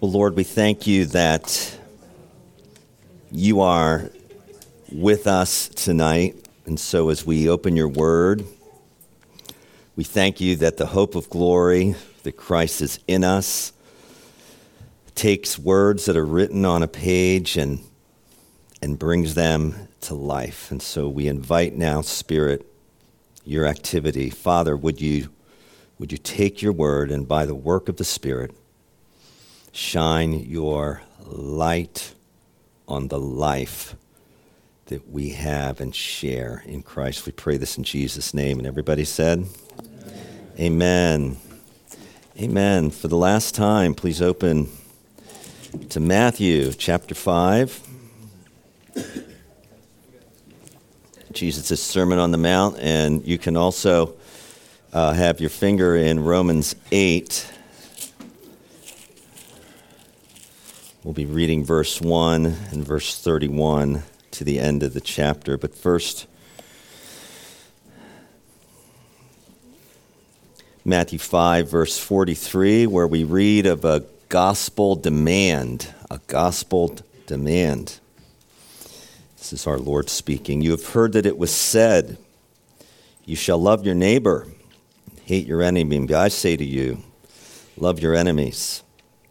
Well, Lord, we thank you that you are with us tonight. And so as we open your word, we thank you that the hope of glory that Christ is in us takes words that are written on a page and brings them to life. And so we invite now, Spirit, your activity. Father, would you take your word and by the work of the Spirit, shine your light on the life that we have and share in Christ. We pray this in Jesus' name. And everybody said, Amen. Amen. For the last time, please open to Matthew chapter 5. Jesus' Sermon on the Mount. And you can also have your finger in Romans 8. We'll be reading verse 1 and verse 31 to the end of the chapter. But first, Matthew 5, verse 43, where we read of a gospel demand. A gospel demand. This is our Lord speaking. You have heard that it was said, you shall love your neighbor, hate your enemy. But I say to you, love your enemies.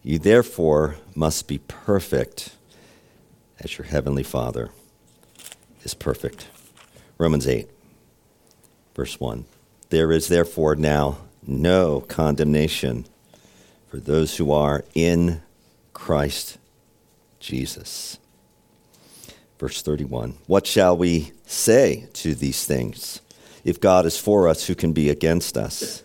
You therefore must be perfect as your heavenly Father is perfect. Romans 8, verse 1. There is therefore now no condemnation for those who are in Christ Jesus. Verse 31. What shall we say to these things? If God is for us, who can be against us?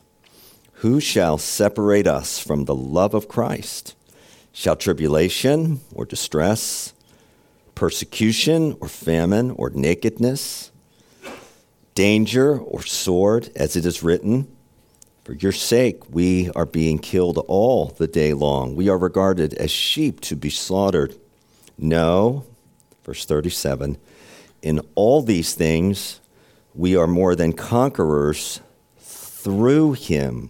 Who shall separate us from the love of Christ? Shall tribulation or distress, persecution or famine or nakedness, danger or sword, as it is written, for your sake we are being killed all the day long. We are regarded as sheep to be slaughtered. No, verse 37, in all these things we are more than conquerors through him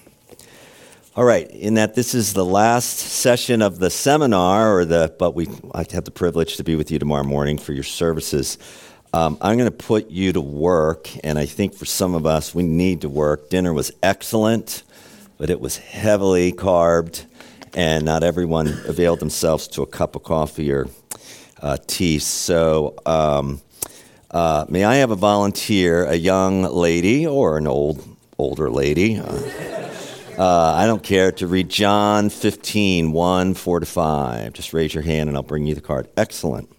All right, in that this is the last session of the seminar, I have the privilege to be with you tomorrow morning for your services. I'm going to put you to work, and I think for some of us, we need to work. Dinner was excellent, but it was heavily carbed, and not everyone availed themselves to a cup of coffee or tea. So may I have a volunteer, a young lady or an older lady? I don't care to read John 15, 1, 4 to 5. Just raise your hand and I'll bring you the card. Excellent.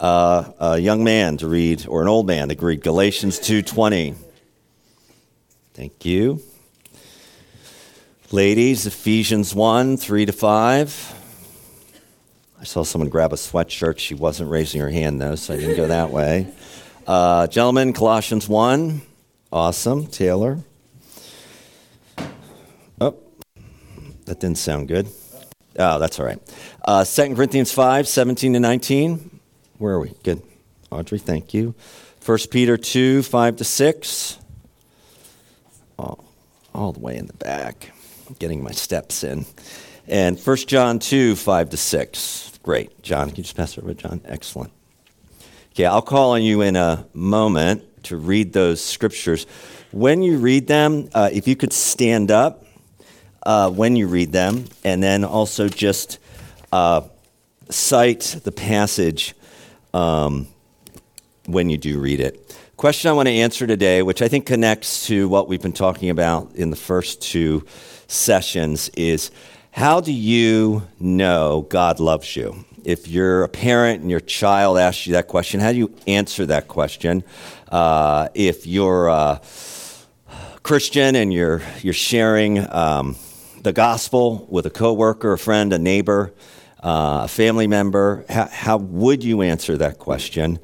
A young man to read, or an old man to read, Galatians 2:20. Thank you. Ladies, Ephesians 1, 3 to 5. I saw someone grab a sweatshirt. She wasn't raising her hand, though, so I didn't go that way. Gentlemen, Colossians 1. Awesome. Taylor. That didn't sound good. Oh, that's all right. 2 Corinthians 5, 17 to 19. Where are we? Good. Audrey, thank you. 1 Peter 2, 5 to 6. Oh, all the way in the back. I'm getting my steps in. And 1 John 2, 5 to 6. Great. John, can you just pass it over to John? Excellent. Okay, I'll call on you in a moment to read those scriptures. When you read them, if you could stand up when you read them, and then also just cite the passage when you do read it. Question I want to answer today, which I think connects to what we've been talking about in the first two sessions, is how do you know God loves you? If you're a parent and your child asks you that question, how do you answer that question? If you're a Christian and you're sharing the gospel with a coworker, a friend, a neighbor, a family member, how would you answer that question?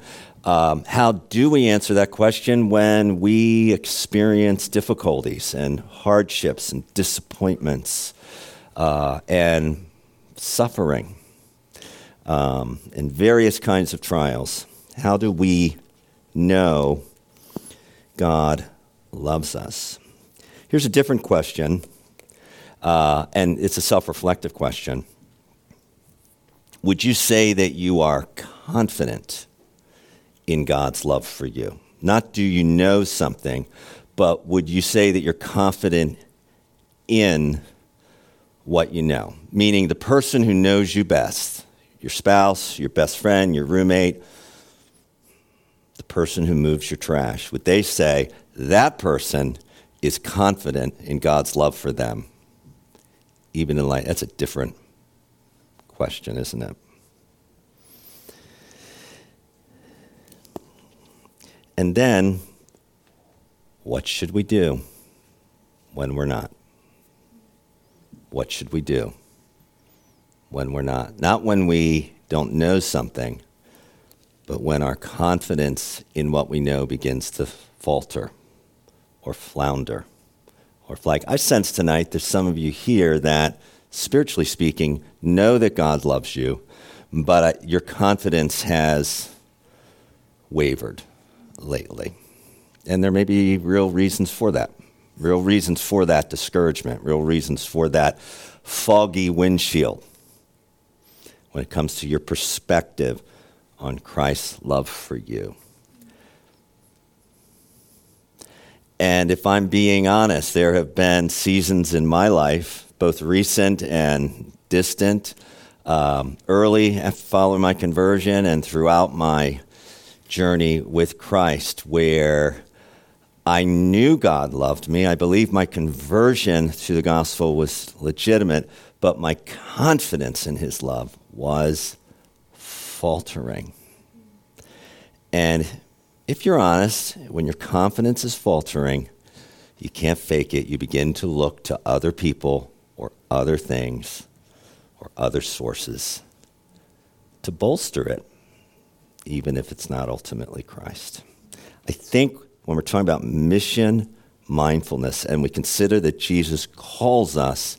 How do we answer that question when we experience difficulties and hardships and disappointments and suffering? And various kinds of trials. How do we know God loves us? Here's a different question, and it's a self-reflective question. Would you say that you are confident in God's love for you? Not do you know something, but would you say that you're confident in what you know? Meaning the person who knows you best, your spouse, your best friend, your roommate, the person who moves your trash, would they say that person is confident in God's love for them? Even in light, that's a different question, isn't it? And then, what should we do when we're not? What should we do? When we're not. Not when we don't know something, but when our confidence in what we know begins to falter or flounder or flag. I sense tonight there's some of you here that, spiritually speaking, know that God loves you, but your confidence has wavered lately. And there may be real reasons for that. Real reasons for that discouragement. Real reasons for that foggy windshield when it comes to your perspective on Christ's love for you. And if I'm being honest, there have been seasons in my life, both recent and distant, early following my conversion and throughout my journey with Christ, where I knew God loved me. I believe my conversion to the gospel was legitimate, but my confidence in his love was faltering. And if you're honest, when your confidence is faltering, you can't fake it. You begin to look to other people or other things or other sources to bolster it, even if it's not ultimately Christ. I think when we're talking about mission mindfulness and we consider that Jesus calls us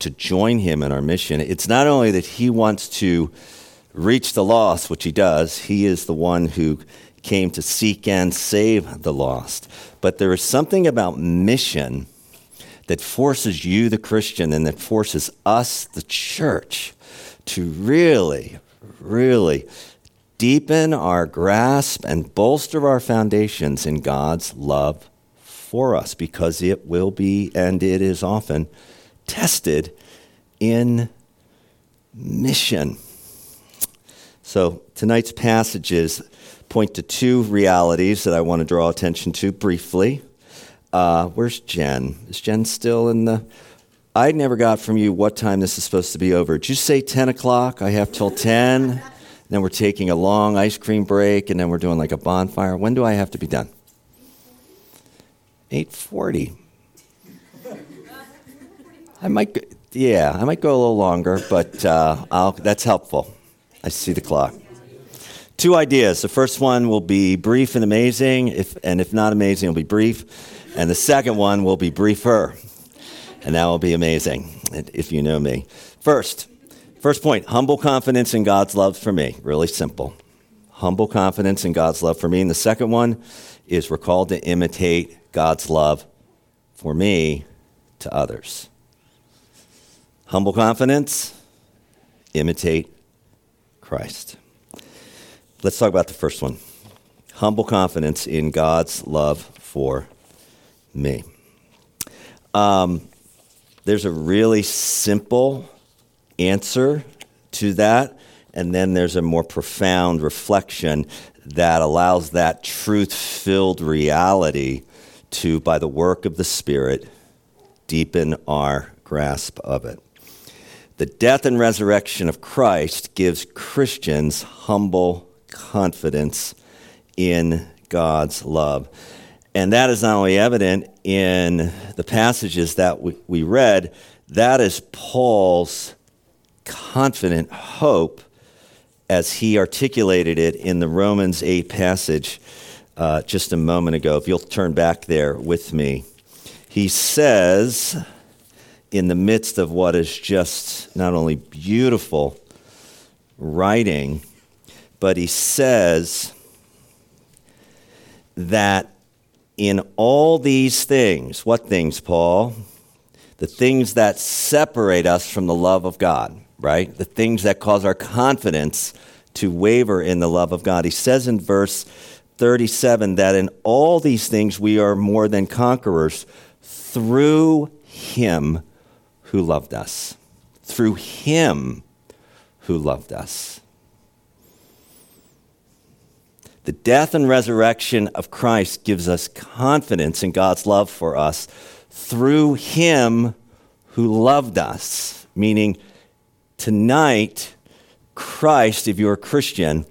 to join him in our mission, it's not only that he wants to reach the lost, which he does, he is the one who came to seek and save the lost, but there is something about mission that forces you, the Christian, and that forces us, the church, to really, really deepen our grasp and bolster our foundations in God's love for us, because it will be, and it is often, tested in mission. So tonight's passages point to two realities that I want to draw attention to briefly. Where's Jen? Is Jen still in the... I never got from you what time this is supposed to be over. Did you say 10 o'clock? I have till 10. Then we're taking a long ice cream break, and then we're doing like a bonfire. When do I have to be done? 8:40. I might go a little longer, but that's helpful. I see the clock. Two ideas. The first one will be brief and amazing, if not amazing, it'll be brief. And the second one will be briefer, and that will be amazing, if you know me. First, First point, humble confidence in God's love for me. Really simple. Humble confidence in God's love for me. And the second one is we're called to imitate God's love for me to others. Humble confidence, imitate Christ. Let's talk about the first one. Humble confidence in God's love for me. There's a really simple answer to that, and then there's a more profound reflection that allows that truth-filled reality to, by the work of the Spirit, deepen our grasp of it. The death and resurrection of Christ gives Christians humble confidence in God's love. And that is not only evident in the passages that we read, that is Paul's confident hope as he articulated it in the Romans 8 passage just a moment ago. If you'll turn back there with me. He says, in the midst of what is just not only beautiful writing, but he says that in all these things, what things, Paul? The things that separate us from the love of God, right? The things that cause our confidence to waver in the love of God. He says in verse 37 that in all these things we are more than conquerors through Him who loved us. Through Him who loved us. The death and resurrection of Christ gives us confidence in God's love for us through Him who loved us. Meaning, tonight, Christ, if you're a Christian,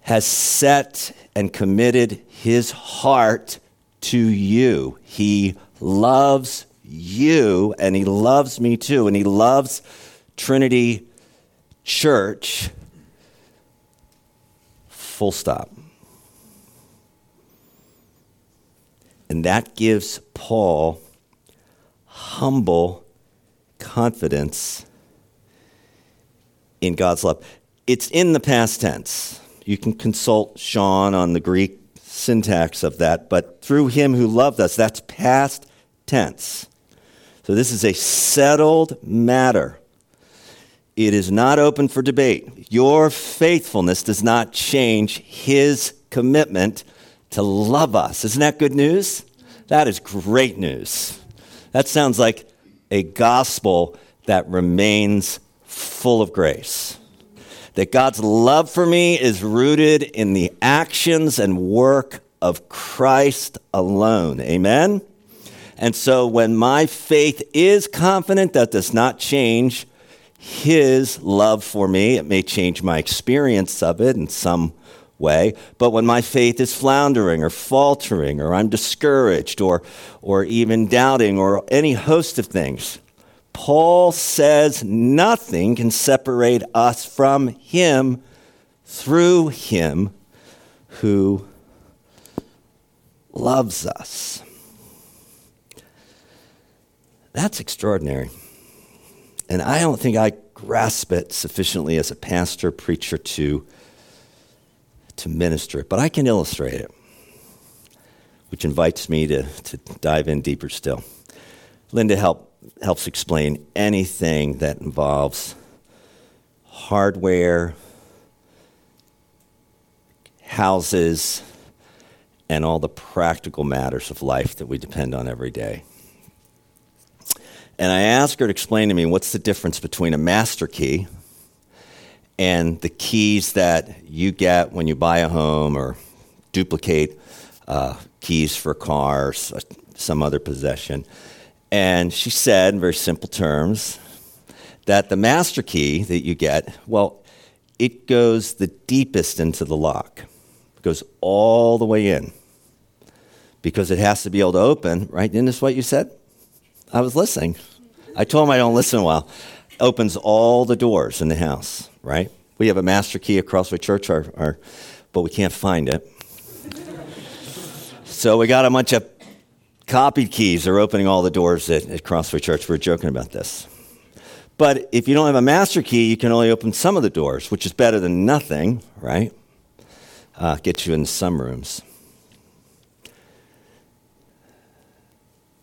has set and committed His heart to you. He loves you, and He loves me too, and He loves Trinity Church. Full stop. And that gives Paul humble confidence in God's love. It's in the past tense. You can consult Sean on the Greek syntax of that, but through Him who loved us, that's past tense. So this is a settled matter. It is not open for debate. Your faithfulness does not change His commitment to love us. Isn't that good news? That is great news. That sounds like a gospel that remains full of grace. That God's love for me is rooted in the actions and work of Christ alone. Amen? And so when my faith is confident, that does not change His love for me. It may change my experience of it in some way, but when my faith is floundering or faltering or I'm discouraged or even doubting or any host of things, Paul says nothing can separate us from Him through Him who loves us. That's extraordinary. And I don't think I grasp it sufficiently as a pastor, preacher to minister it, but I can illustrate it, which invites me to dive in deeper still. Linda helps explain anything that involves hardware, houses, and all the practical matters of life that we depend on every day. And I asked her to explain to me what's the difference between a master key and the keys that you get when you buy a home or duplicate keys for cars, some other possession. And she said, in very simple terms, that the master key that you get, well, it goes the deepest into the lock. It goes all the way in because it has to be able to open, right? Isn't this what you said? I was listening. I told him I don't listen well. Opens all the doors in the house, right? We have a master key at Crossway Church, but we can't find it. So we got a bunch of copied keys. They're opening all the doors at Crossway Church. We're joking about this. But if you don't have a master key, you can only open some of the doors, which is better than nothing, right? Get you in some rooms.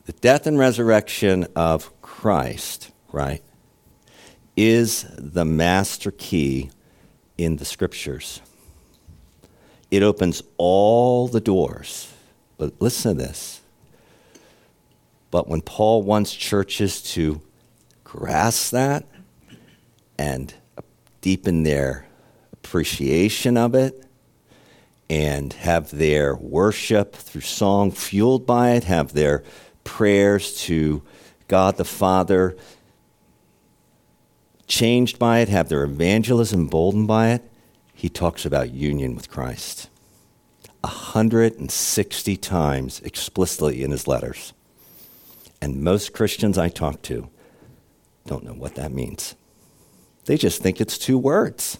The death and resurrection of Christ, right, is the master key in the Scriptures. It opens all the doors. But listen to this. But when Paul wants churches to grasp that and deepen their appreciation of it and have their worship through song fueled by it, have their prayers to God the Father changed by it, have their evangelism emboldened by it, he talks about union with Christ 160 times explicitly in his letters. And most Christians I talk to don't know what that means. They just think it's two words: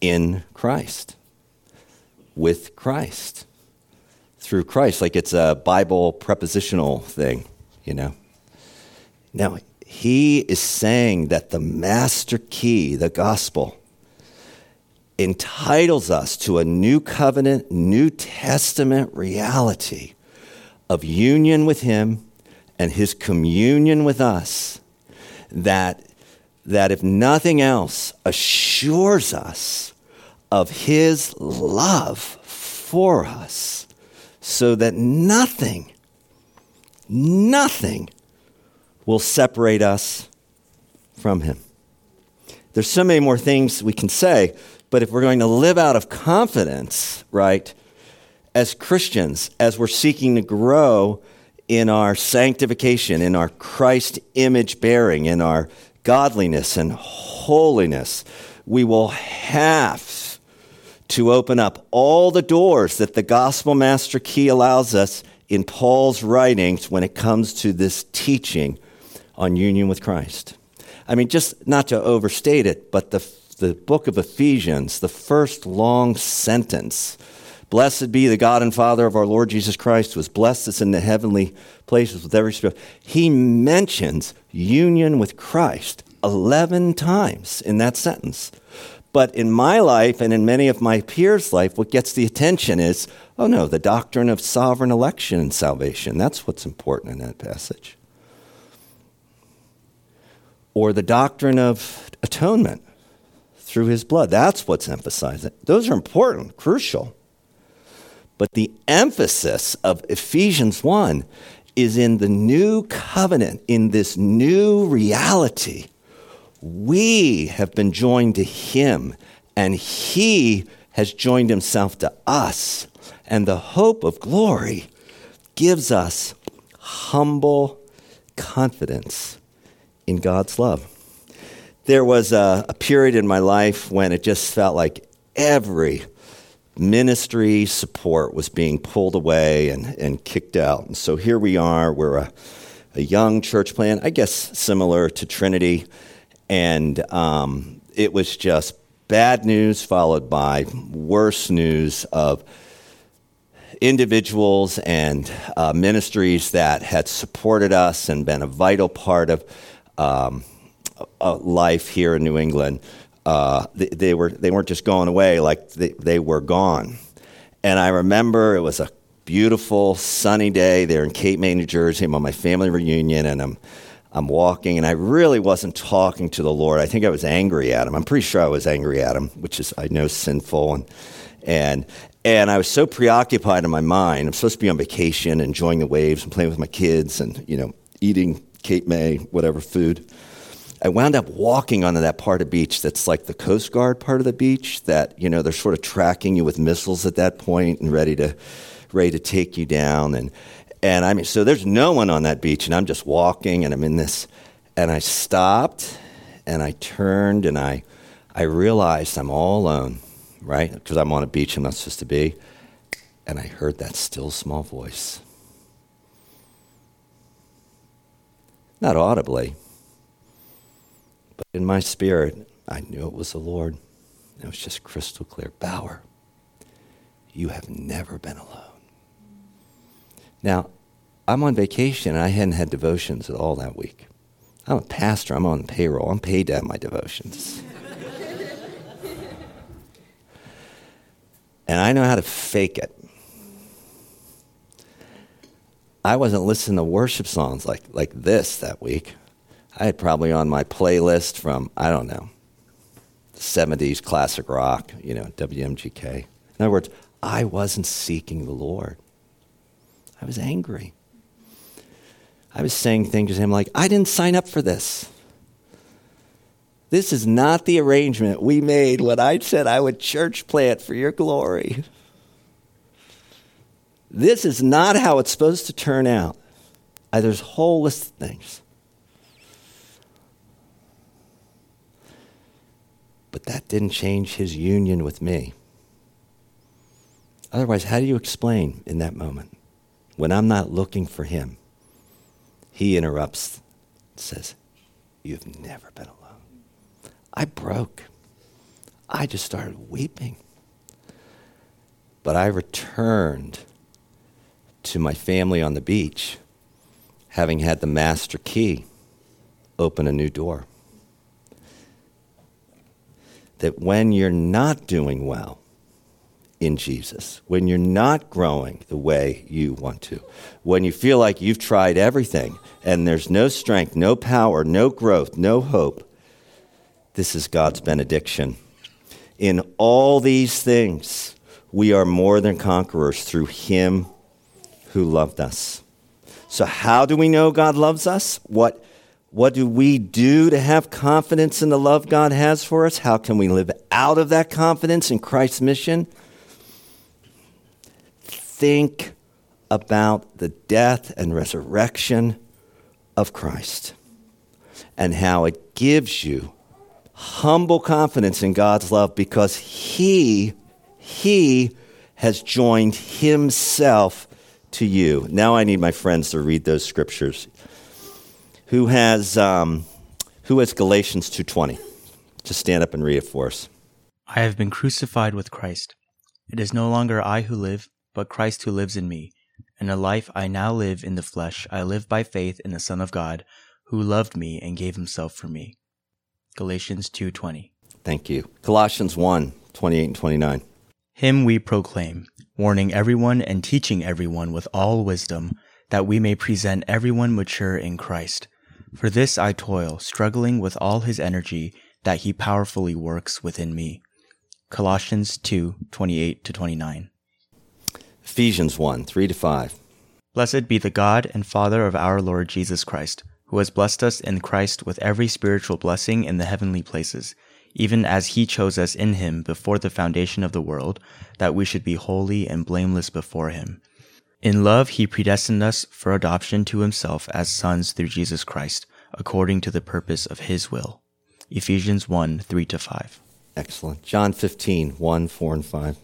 in Christ, with Christ, through Christ, like it's a Bible prepositional thing, you know. Now, he is saying that the master key, the gospel, entitles us to a new covenant, New Testament reality of union with him and his communion with us that if nothing else, assures us of his love for us, so that nothing will separate us from him. There's so many more things we can say, but if we're going to live out of confidence, right, as Christians, as we're seeking to grow in our sanctification, in our Christ image bearing, in our godliness and holiness, we will have to open up all the doors that the gospel master key allows us in Paul's writings when it comes to this teaching on union with Christ. I mean, just not to overstate it, but the book of Ephesians, the first long sentence, "Blessed be the God and Father of our Lord Jesus Christ, who has blessed us in the heavenly places with every spirit." He mentions union with Christ 11 times in that sentence. But in my life and in many of my peers' life, what gets the attention is, oh no, the doctrine of sovereign election and salvation. That's what's important in that passage. Or the doctrine of atonement through his blood. That's what's emphasized. Those are important, crucial. But the emphasis of Ephesians 1 is in the new covenant, in this new reality. We have been joined to him, and he has joined himself to us. And the hope of glory gives us humble confidence in God's love. There was a period in my life when it just felt like every ministry support was being pulled away and kicked out. And so here we are, we're a young church plan, I guess similar to Trinity. And it was just bad news followed by worse news of individuals and ministries that had supported us and been a vital part of life here in New England. They weren't just going away, like they were gone. And I remember it was a beautiful sunny day there in Cape May, New Jersey. I'm on my family reunion, and I'm walking, and I really wasn't talking to the Lord. I think I was angry at him. I'm pretty sure I was angry at him, which is, I know, sinful. And I was so preoccupied in my mind. I'm supposed to be on vacation, enjoying the waves and playing with my kids and, you know, eating Cape May, whatever food. I wound up walking onto that part of the beach that's like the Coast Guard part of the beach that, you know, they're sort of tracking you with missiles at that point and ready to take you down. And I mean, so there's no one on that beach, and I'm just walking, and I'm in this, and I stopped, and I turned, and I realized I'm all alone, right? Because I'm on a beach I'm not supposed to be. And I heard that still small voice. Not audibly, but in my spirit, I knew it was the Lord. It was just crystal clear. "Bauer, you have never been alone." Now, I'm on vacation, and I hadn't had devotions at all that week. I'm a pastor. I'm on payroll. I'm paid to have my devotions. And I know how to fake it. I wasn't listening to worship songs like this that week. I had probably on my playlist from, I don't know, 70s classic rock, WMGK. In other words, I wasn't seeking the Lord. I was angry. I was saying things to him like, I didn't sign up for this. This is not the arrangement we made when I said I would church plant for your glory. This is not how it's supposed to turn out. There's a whole list of things. But that didn't change his union with me. Otherwise, how do you explain in that moment when I'm not looking for him? He interrupts and says, you've never been alone. I broke. I just started weeping. But I returned to my family on the beach, having had the master key open a new door. That when you're not doing well in Jesus, when you're not growing the way you want to, when you feel like you've tried everything and there's no strength, no power, no growth, no hope, this is God's benediction. In all these things, we are more than conquerors through him who loved us. So how do we know God loves us? What do we do to have confidence in the love God has for us? How can we live out of that confidence in Christ's mission? Think about the death and resurrection of Christ and how it gives you humble confidence in God's love because he has joined himself to you. Now I need my friends to read those scriptures. Who has Galatians 2:20? Just stand up and read it for us. I have been crucified with Christ. It is no longer I who live, but Christ who lives in me. And the life I now live in the flesh, I live by faith in the Son of God, who loved me and gave himself for me. Galatians 2:20. Thank you. Colossians 1:28 and 29. Him we proclaim, warning everyone and teaching everyone with all wisdom, that we may present everyone mature in Christ. For this I toil, struggling with all his energy, that he powerfully works within me. Colossians 2:28-29. Ephesians 1:3-5. Blessed be the God and Father of our Lord Jesus Christ, who has blessed us in Christ with every spiritual blessing in the heavenly places, even as he chose us in him before the foundation of the world, that we should be holy and blameless before him. In love he predestined us for adoption to himself as sons through Jesus Christ, according to the purpose of his will. Ephesians 1:3-5. Excellent. John 15:1, 4, and 5.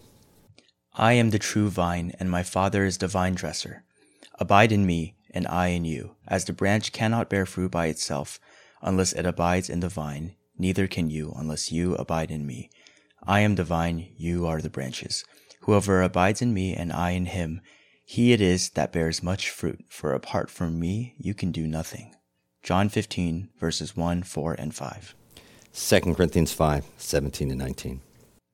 I am the true vine, and my Father is the vine dresser. Abide in me, and I in you, as the branch cannot bear fruit by itself, unless it abides in the vine, neither can you, unless you abide in me. I am the vine, you are the branches. Whoever abides in me, and I in him, he it is that bears much fruit, for apart from me you can do nothing. John 15, verses 1, 4, and 5. 2 Corinthians 5, 17 and 19.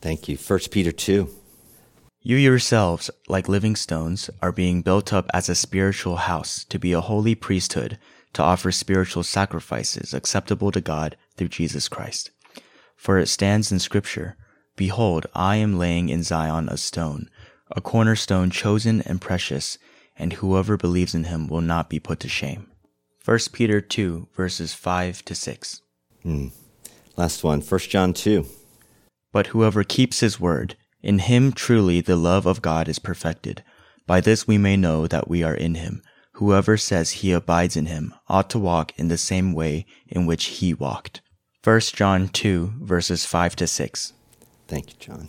Thank you. 1 Peter 2. You yourselves, like living stones, are being built up as a spiritual house to be a holy priesthood, to offer spiritual sacrifices acceptable to God through Jesus Christ. For it stands in Scripture, Behold, I am laying in Zion a stone, a cornerstone chosen and precious, and whoever believes in him will not be put to shame. 1 Peter 2, verses 5 to 6. Last one, 1 John 2. But whoever keeps his word, in him truly the love of God is perfected. By this we may know that we are in him. Whoever says he abides in him ought to walk in the same way in which he walked. 1 John 2, verses 5 to 6. Thank you, John.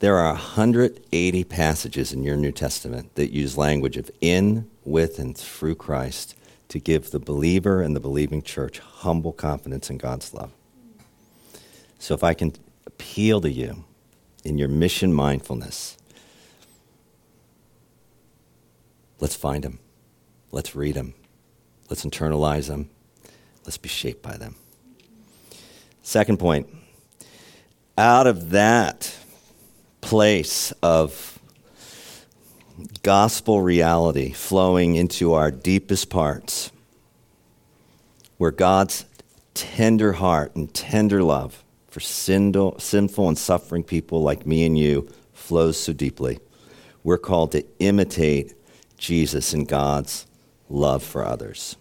There are 180 passages in your New Testament that use language of in, with, and through Christ to give the believer and the believing church humble confidence in God's love. So if I can appeal to you in your mission mindfulness, let's find them. Let's read them. Let's internalize them. Let's be shaped by them. Second point, out of that place of gospel reality flowing into our deepest parts, where God's tender heart and tender love for sinful and suffering people like me and you flows so deeply, we're called to imitate Jesus and God's love for others.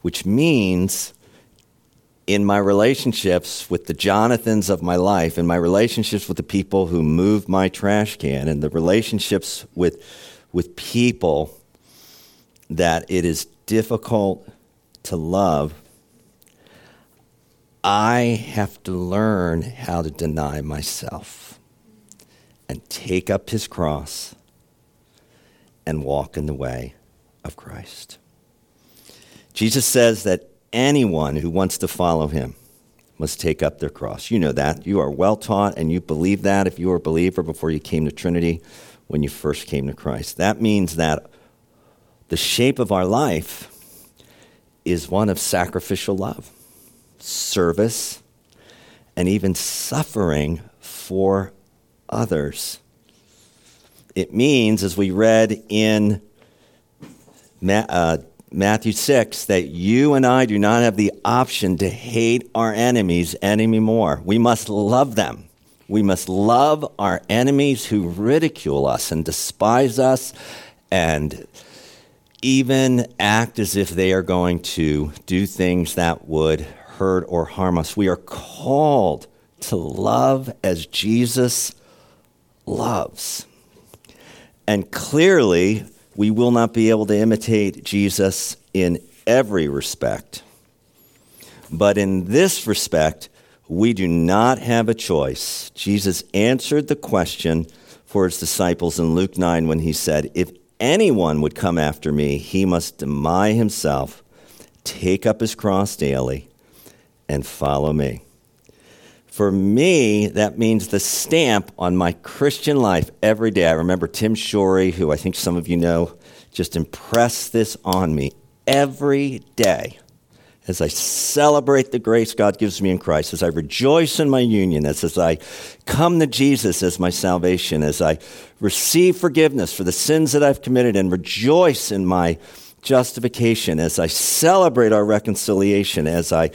Which means in my relationships with the Jonathans of my life, in my relationships with the people who move my trash can, and the relationships with people that it is difficult to love, I have to learn how to deny myself and take up his cross and walk in the way of Christ. Jesus says that anyone who wants to follow him must take up their cross. You know that. You are well taught and you believe that if you were a believer before you came to Trinity, when you first came to Christ. That means that the shape of our life is one of sacrificial love, service, and even suffering for others. It means, as we read in Matthew 6, that you and I do not have the option to hate our enemies anymore. We must love them. We must love our enemies who ridicule us and despise us and even act as if they are going to do things that would hurt or harm us. We are called to love as Jesus loves. And clearly, we will not be able to imitate Jesus in every respect. But in this respect, we do not have a choice. Jesus answered the question for his disciples in Luke 9 when he said, "If anyone would come after me, he must deny himself, take up his cross daily, and follow me." For me, that means the stamp on my Christian life every day. I remember Tim Shorey, who I think some of you know, just impressed this on me every day as I celebrate the grace God gives me in Christ, as I rejoice in my union, as I come to Jesus as my salvation, as I receive forgiveness for the sins that I've committed and rejoice in my justification, as I celebrate our reconciliation, as I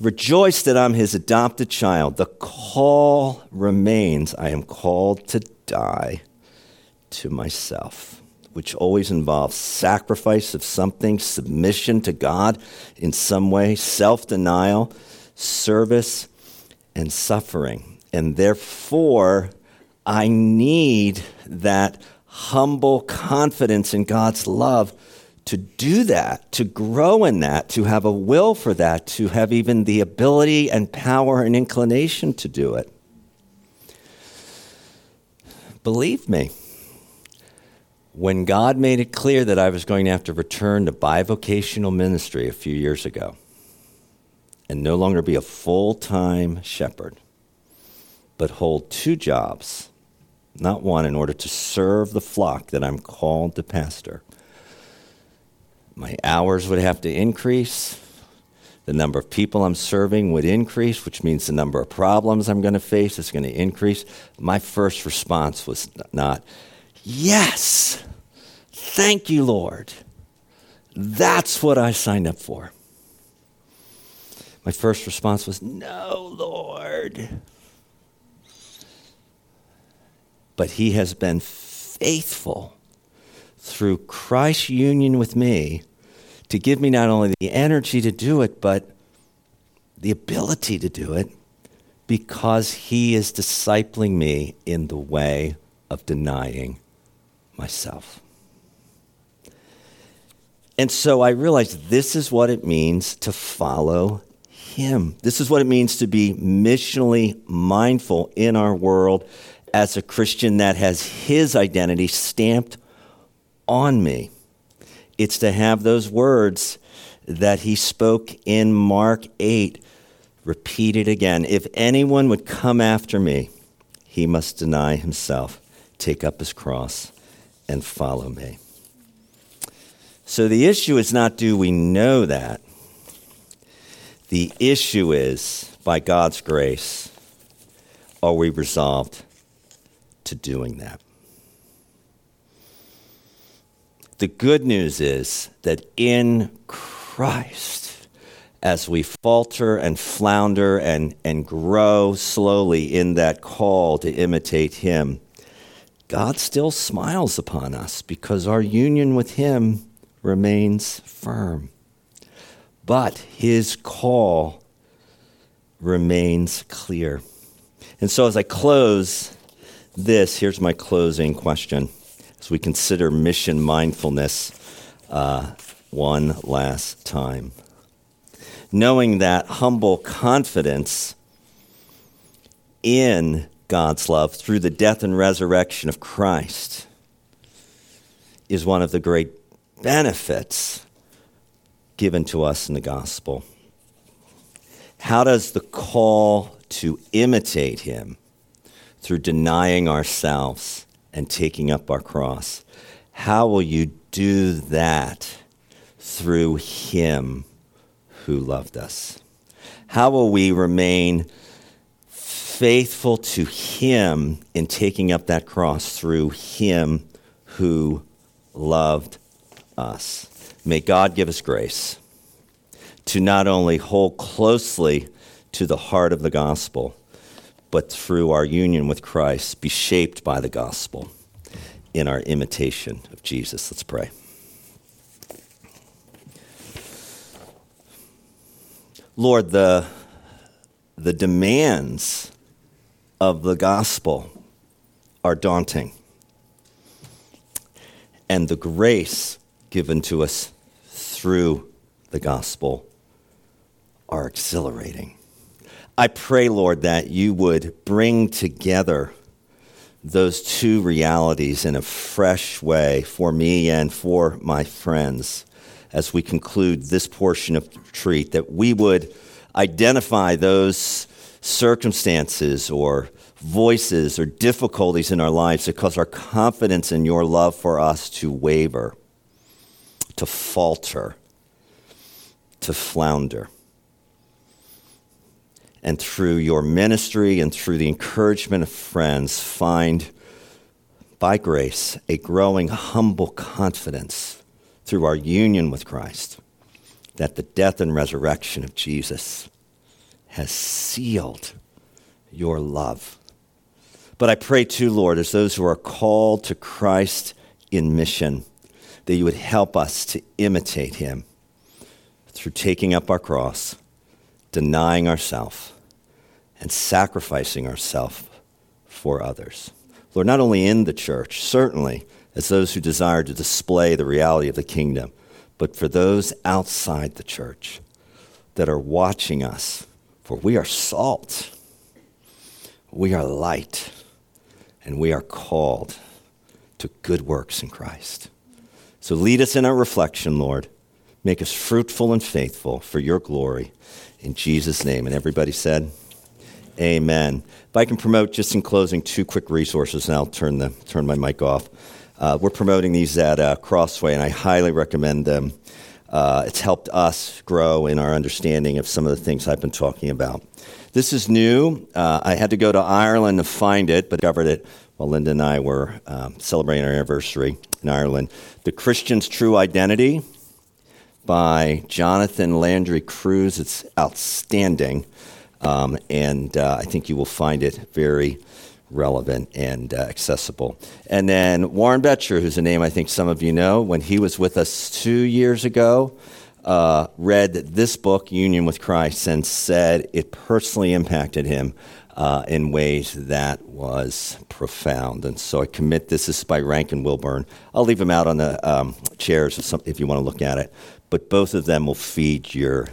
rejoice that I'm his adopted child. The call remains. I am called to die to myself, which always involves sacrifice of something, submission to God in some way, self-denial, service, and suffering. And therefore, I need that humble confidence in God's love to do that, to grow in that, to have a will for that, to have even the ability and power and inclination to do it. Believe me, when God made it clear that I was going to have to return to bivocational ministry a few years ago and no longer be a full-time shepherd, but hold two jobs, not one, in order to serve the flock that I'm called to pastor, my hours would have to increase, the number of people I'm serving would increase, which means the number of problems I'm going to face is going to increase. My first response was not, "Yes, thank you, Lord. That's what I signed up for." My first response was, "No, Lord." But he has been faithful through Christ's union with me to give me not only the energy to do it, but the ability to do it, because he is discipling me in the way of denying myself. And so I realized this is what it means to follow him. This is what it means to be missionally mindful in our world as a Christian that has his identity stamped on me. It's to have those words that he spoke in Mark 8 repeated again. If anyone would come after me, he must deny himself, take up his cross, and follow me. So the issue is not, do we know that? The issue is, by God's grace, are we resolved to doing that? The good news is that in Christ, as we falter and flounder and grow slowly in that call to imitate him, God still smiles upon us because our union with him remains firm. But his call remains clear. And so as I close this, here's my closing question as we consider mission mindfulness one last time. Knowing that humble confidence in God's love through the death and resurrection of Christ is one of the great benefits given to us in the gospel. How does the call to imitate him through denying ourselves and taking up our cross, how will you do that through him who loved us? How will we remain faithful to him in taking up that cross through him who loved us? May God give us grace to not only hold closely to the heart of the gospel, but through our union with Christ, be shaped by the gospel in our imitation of Jesus. Let's pray. Lord, the demands of the gospel are daunting, and the grace given to us through the gospel are exhilarating. I pray, Lord, that you would bring together those two realities in a fresh way for me and for my friends as we conclude this portion of retreat, that we would identify those circumstances or voices or difficulties in our lives that cause our confidence in your love for us to waver, to falter, to flounder. And through your ministry and through the encouragement of friends, find, by grace, a growing humble confidence through our union with Christ, that the death and resurrection of Jesus has sealed your love. But I pray too, Lord, as those who are called to Christ in mission, that you would help us to imitate him through taking up our cross, denying ourselves, and sacrificing ourselves for others. Lord, not only in the church, certainly, as those who desire to display the reality of the kingdom, but for those outside the church that are watching us, for we are salt, we are light, and we are called to good works in Christ. So lead us in our reflection, Lord. Make us fruitful and faithful for your glory. In Jesus' name. And everybody said, amen. If I can promote, just in closing, two quick resources, and I'll turn my mic off. We're promoting these at Crossway, and I highly recommend them. It's helped us grow in our understanding of some of the things I've been talking about. This is new. I had to go to Ireland to find it, but discovered it while Linda and I were celebrating our anniversary in Ireland. The Christian's True Identity by Jonathan Landry Cruz. It's outstanding, and I think you will find it very relevant and accessible. And then Warren Boettcher, who's a name I think some of you know, when he was with us 2 years ago, read this book, Union with Christ, and said it personally impacted him in ways that was profound. And so I commit this. This is by Rankin Wilburn. I'll leave them out on the chairs if you want to look at it. But both of them will feed your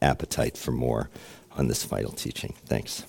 appetite for more on this vital teaching. Thanks.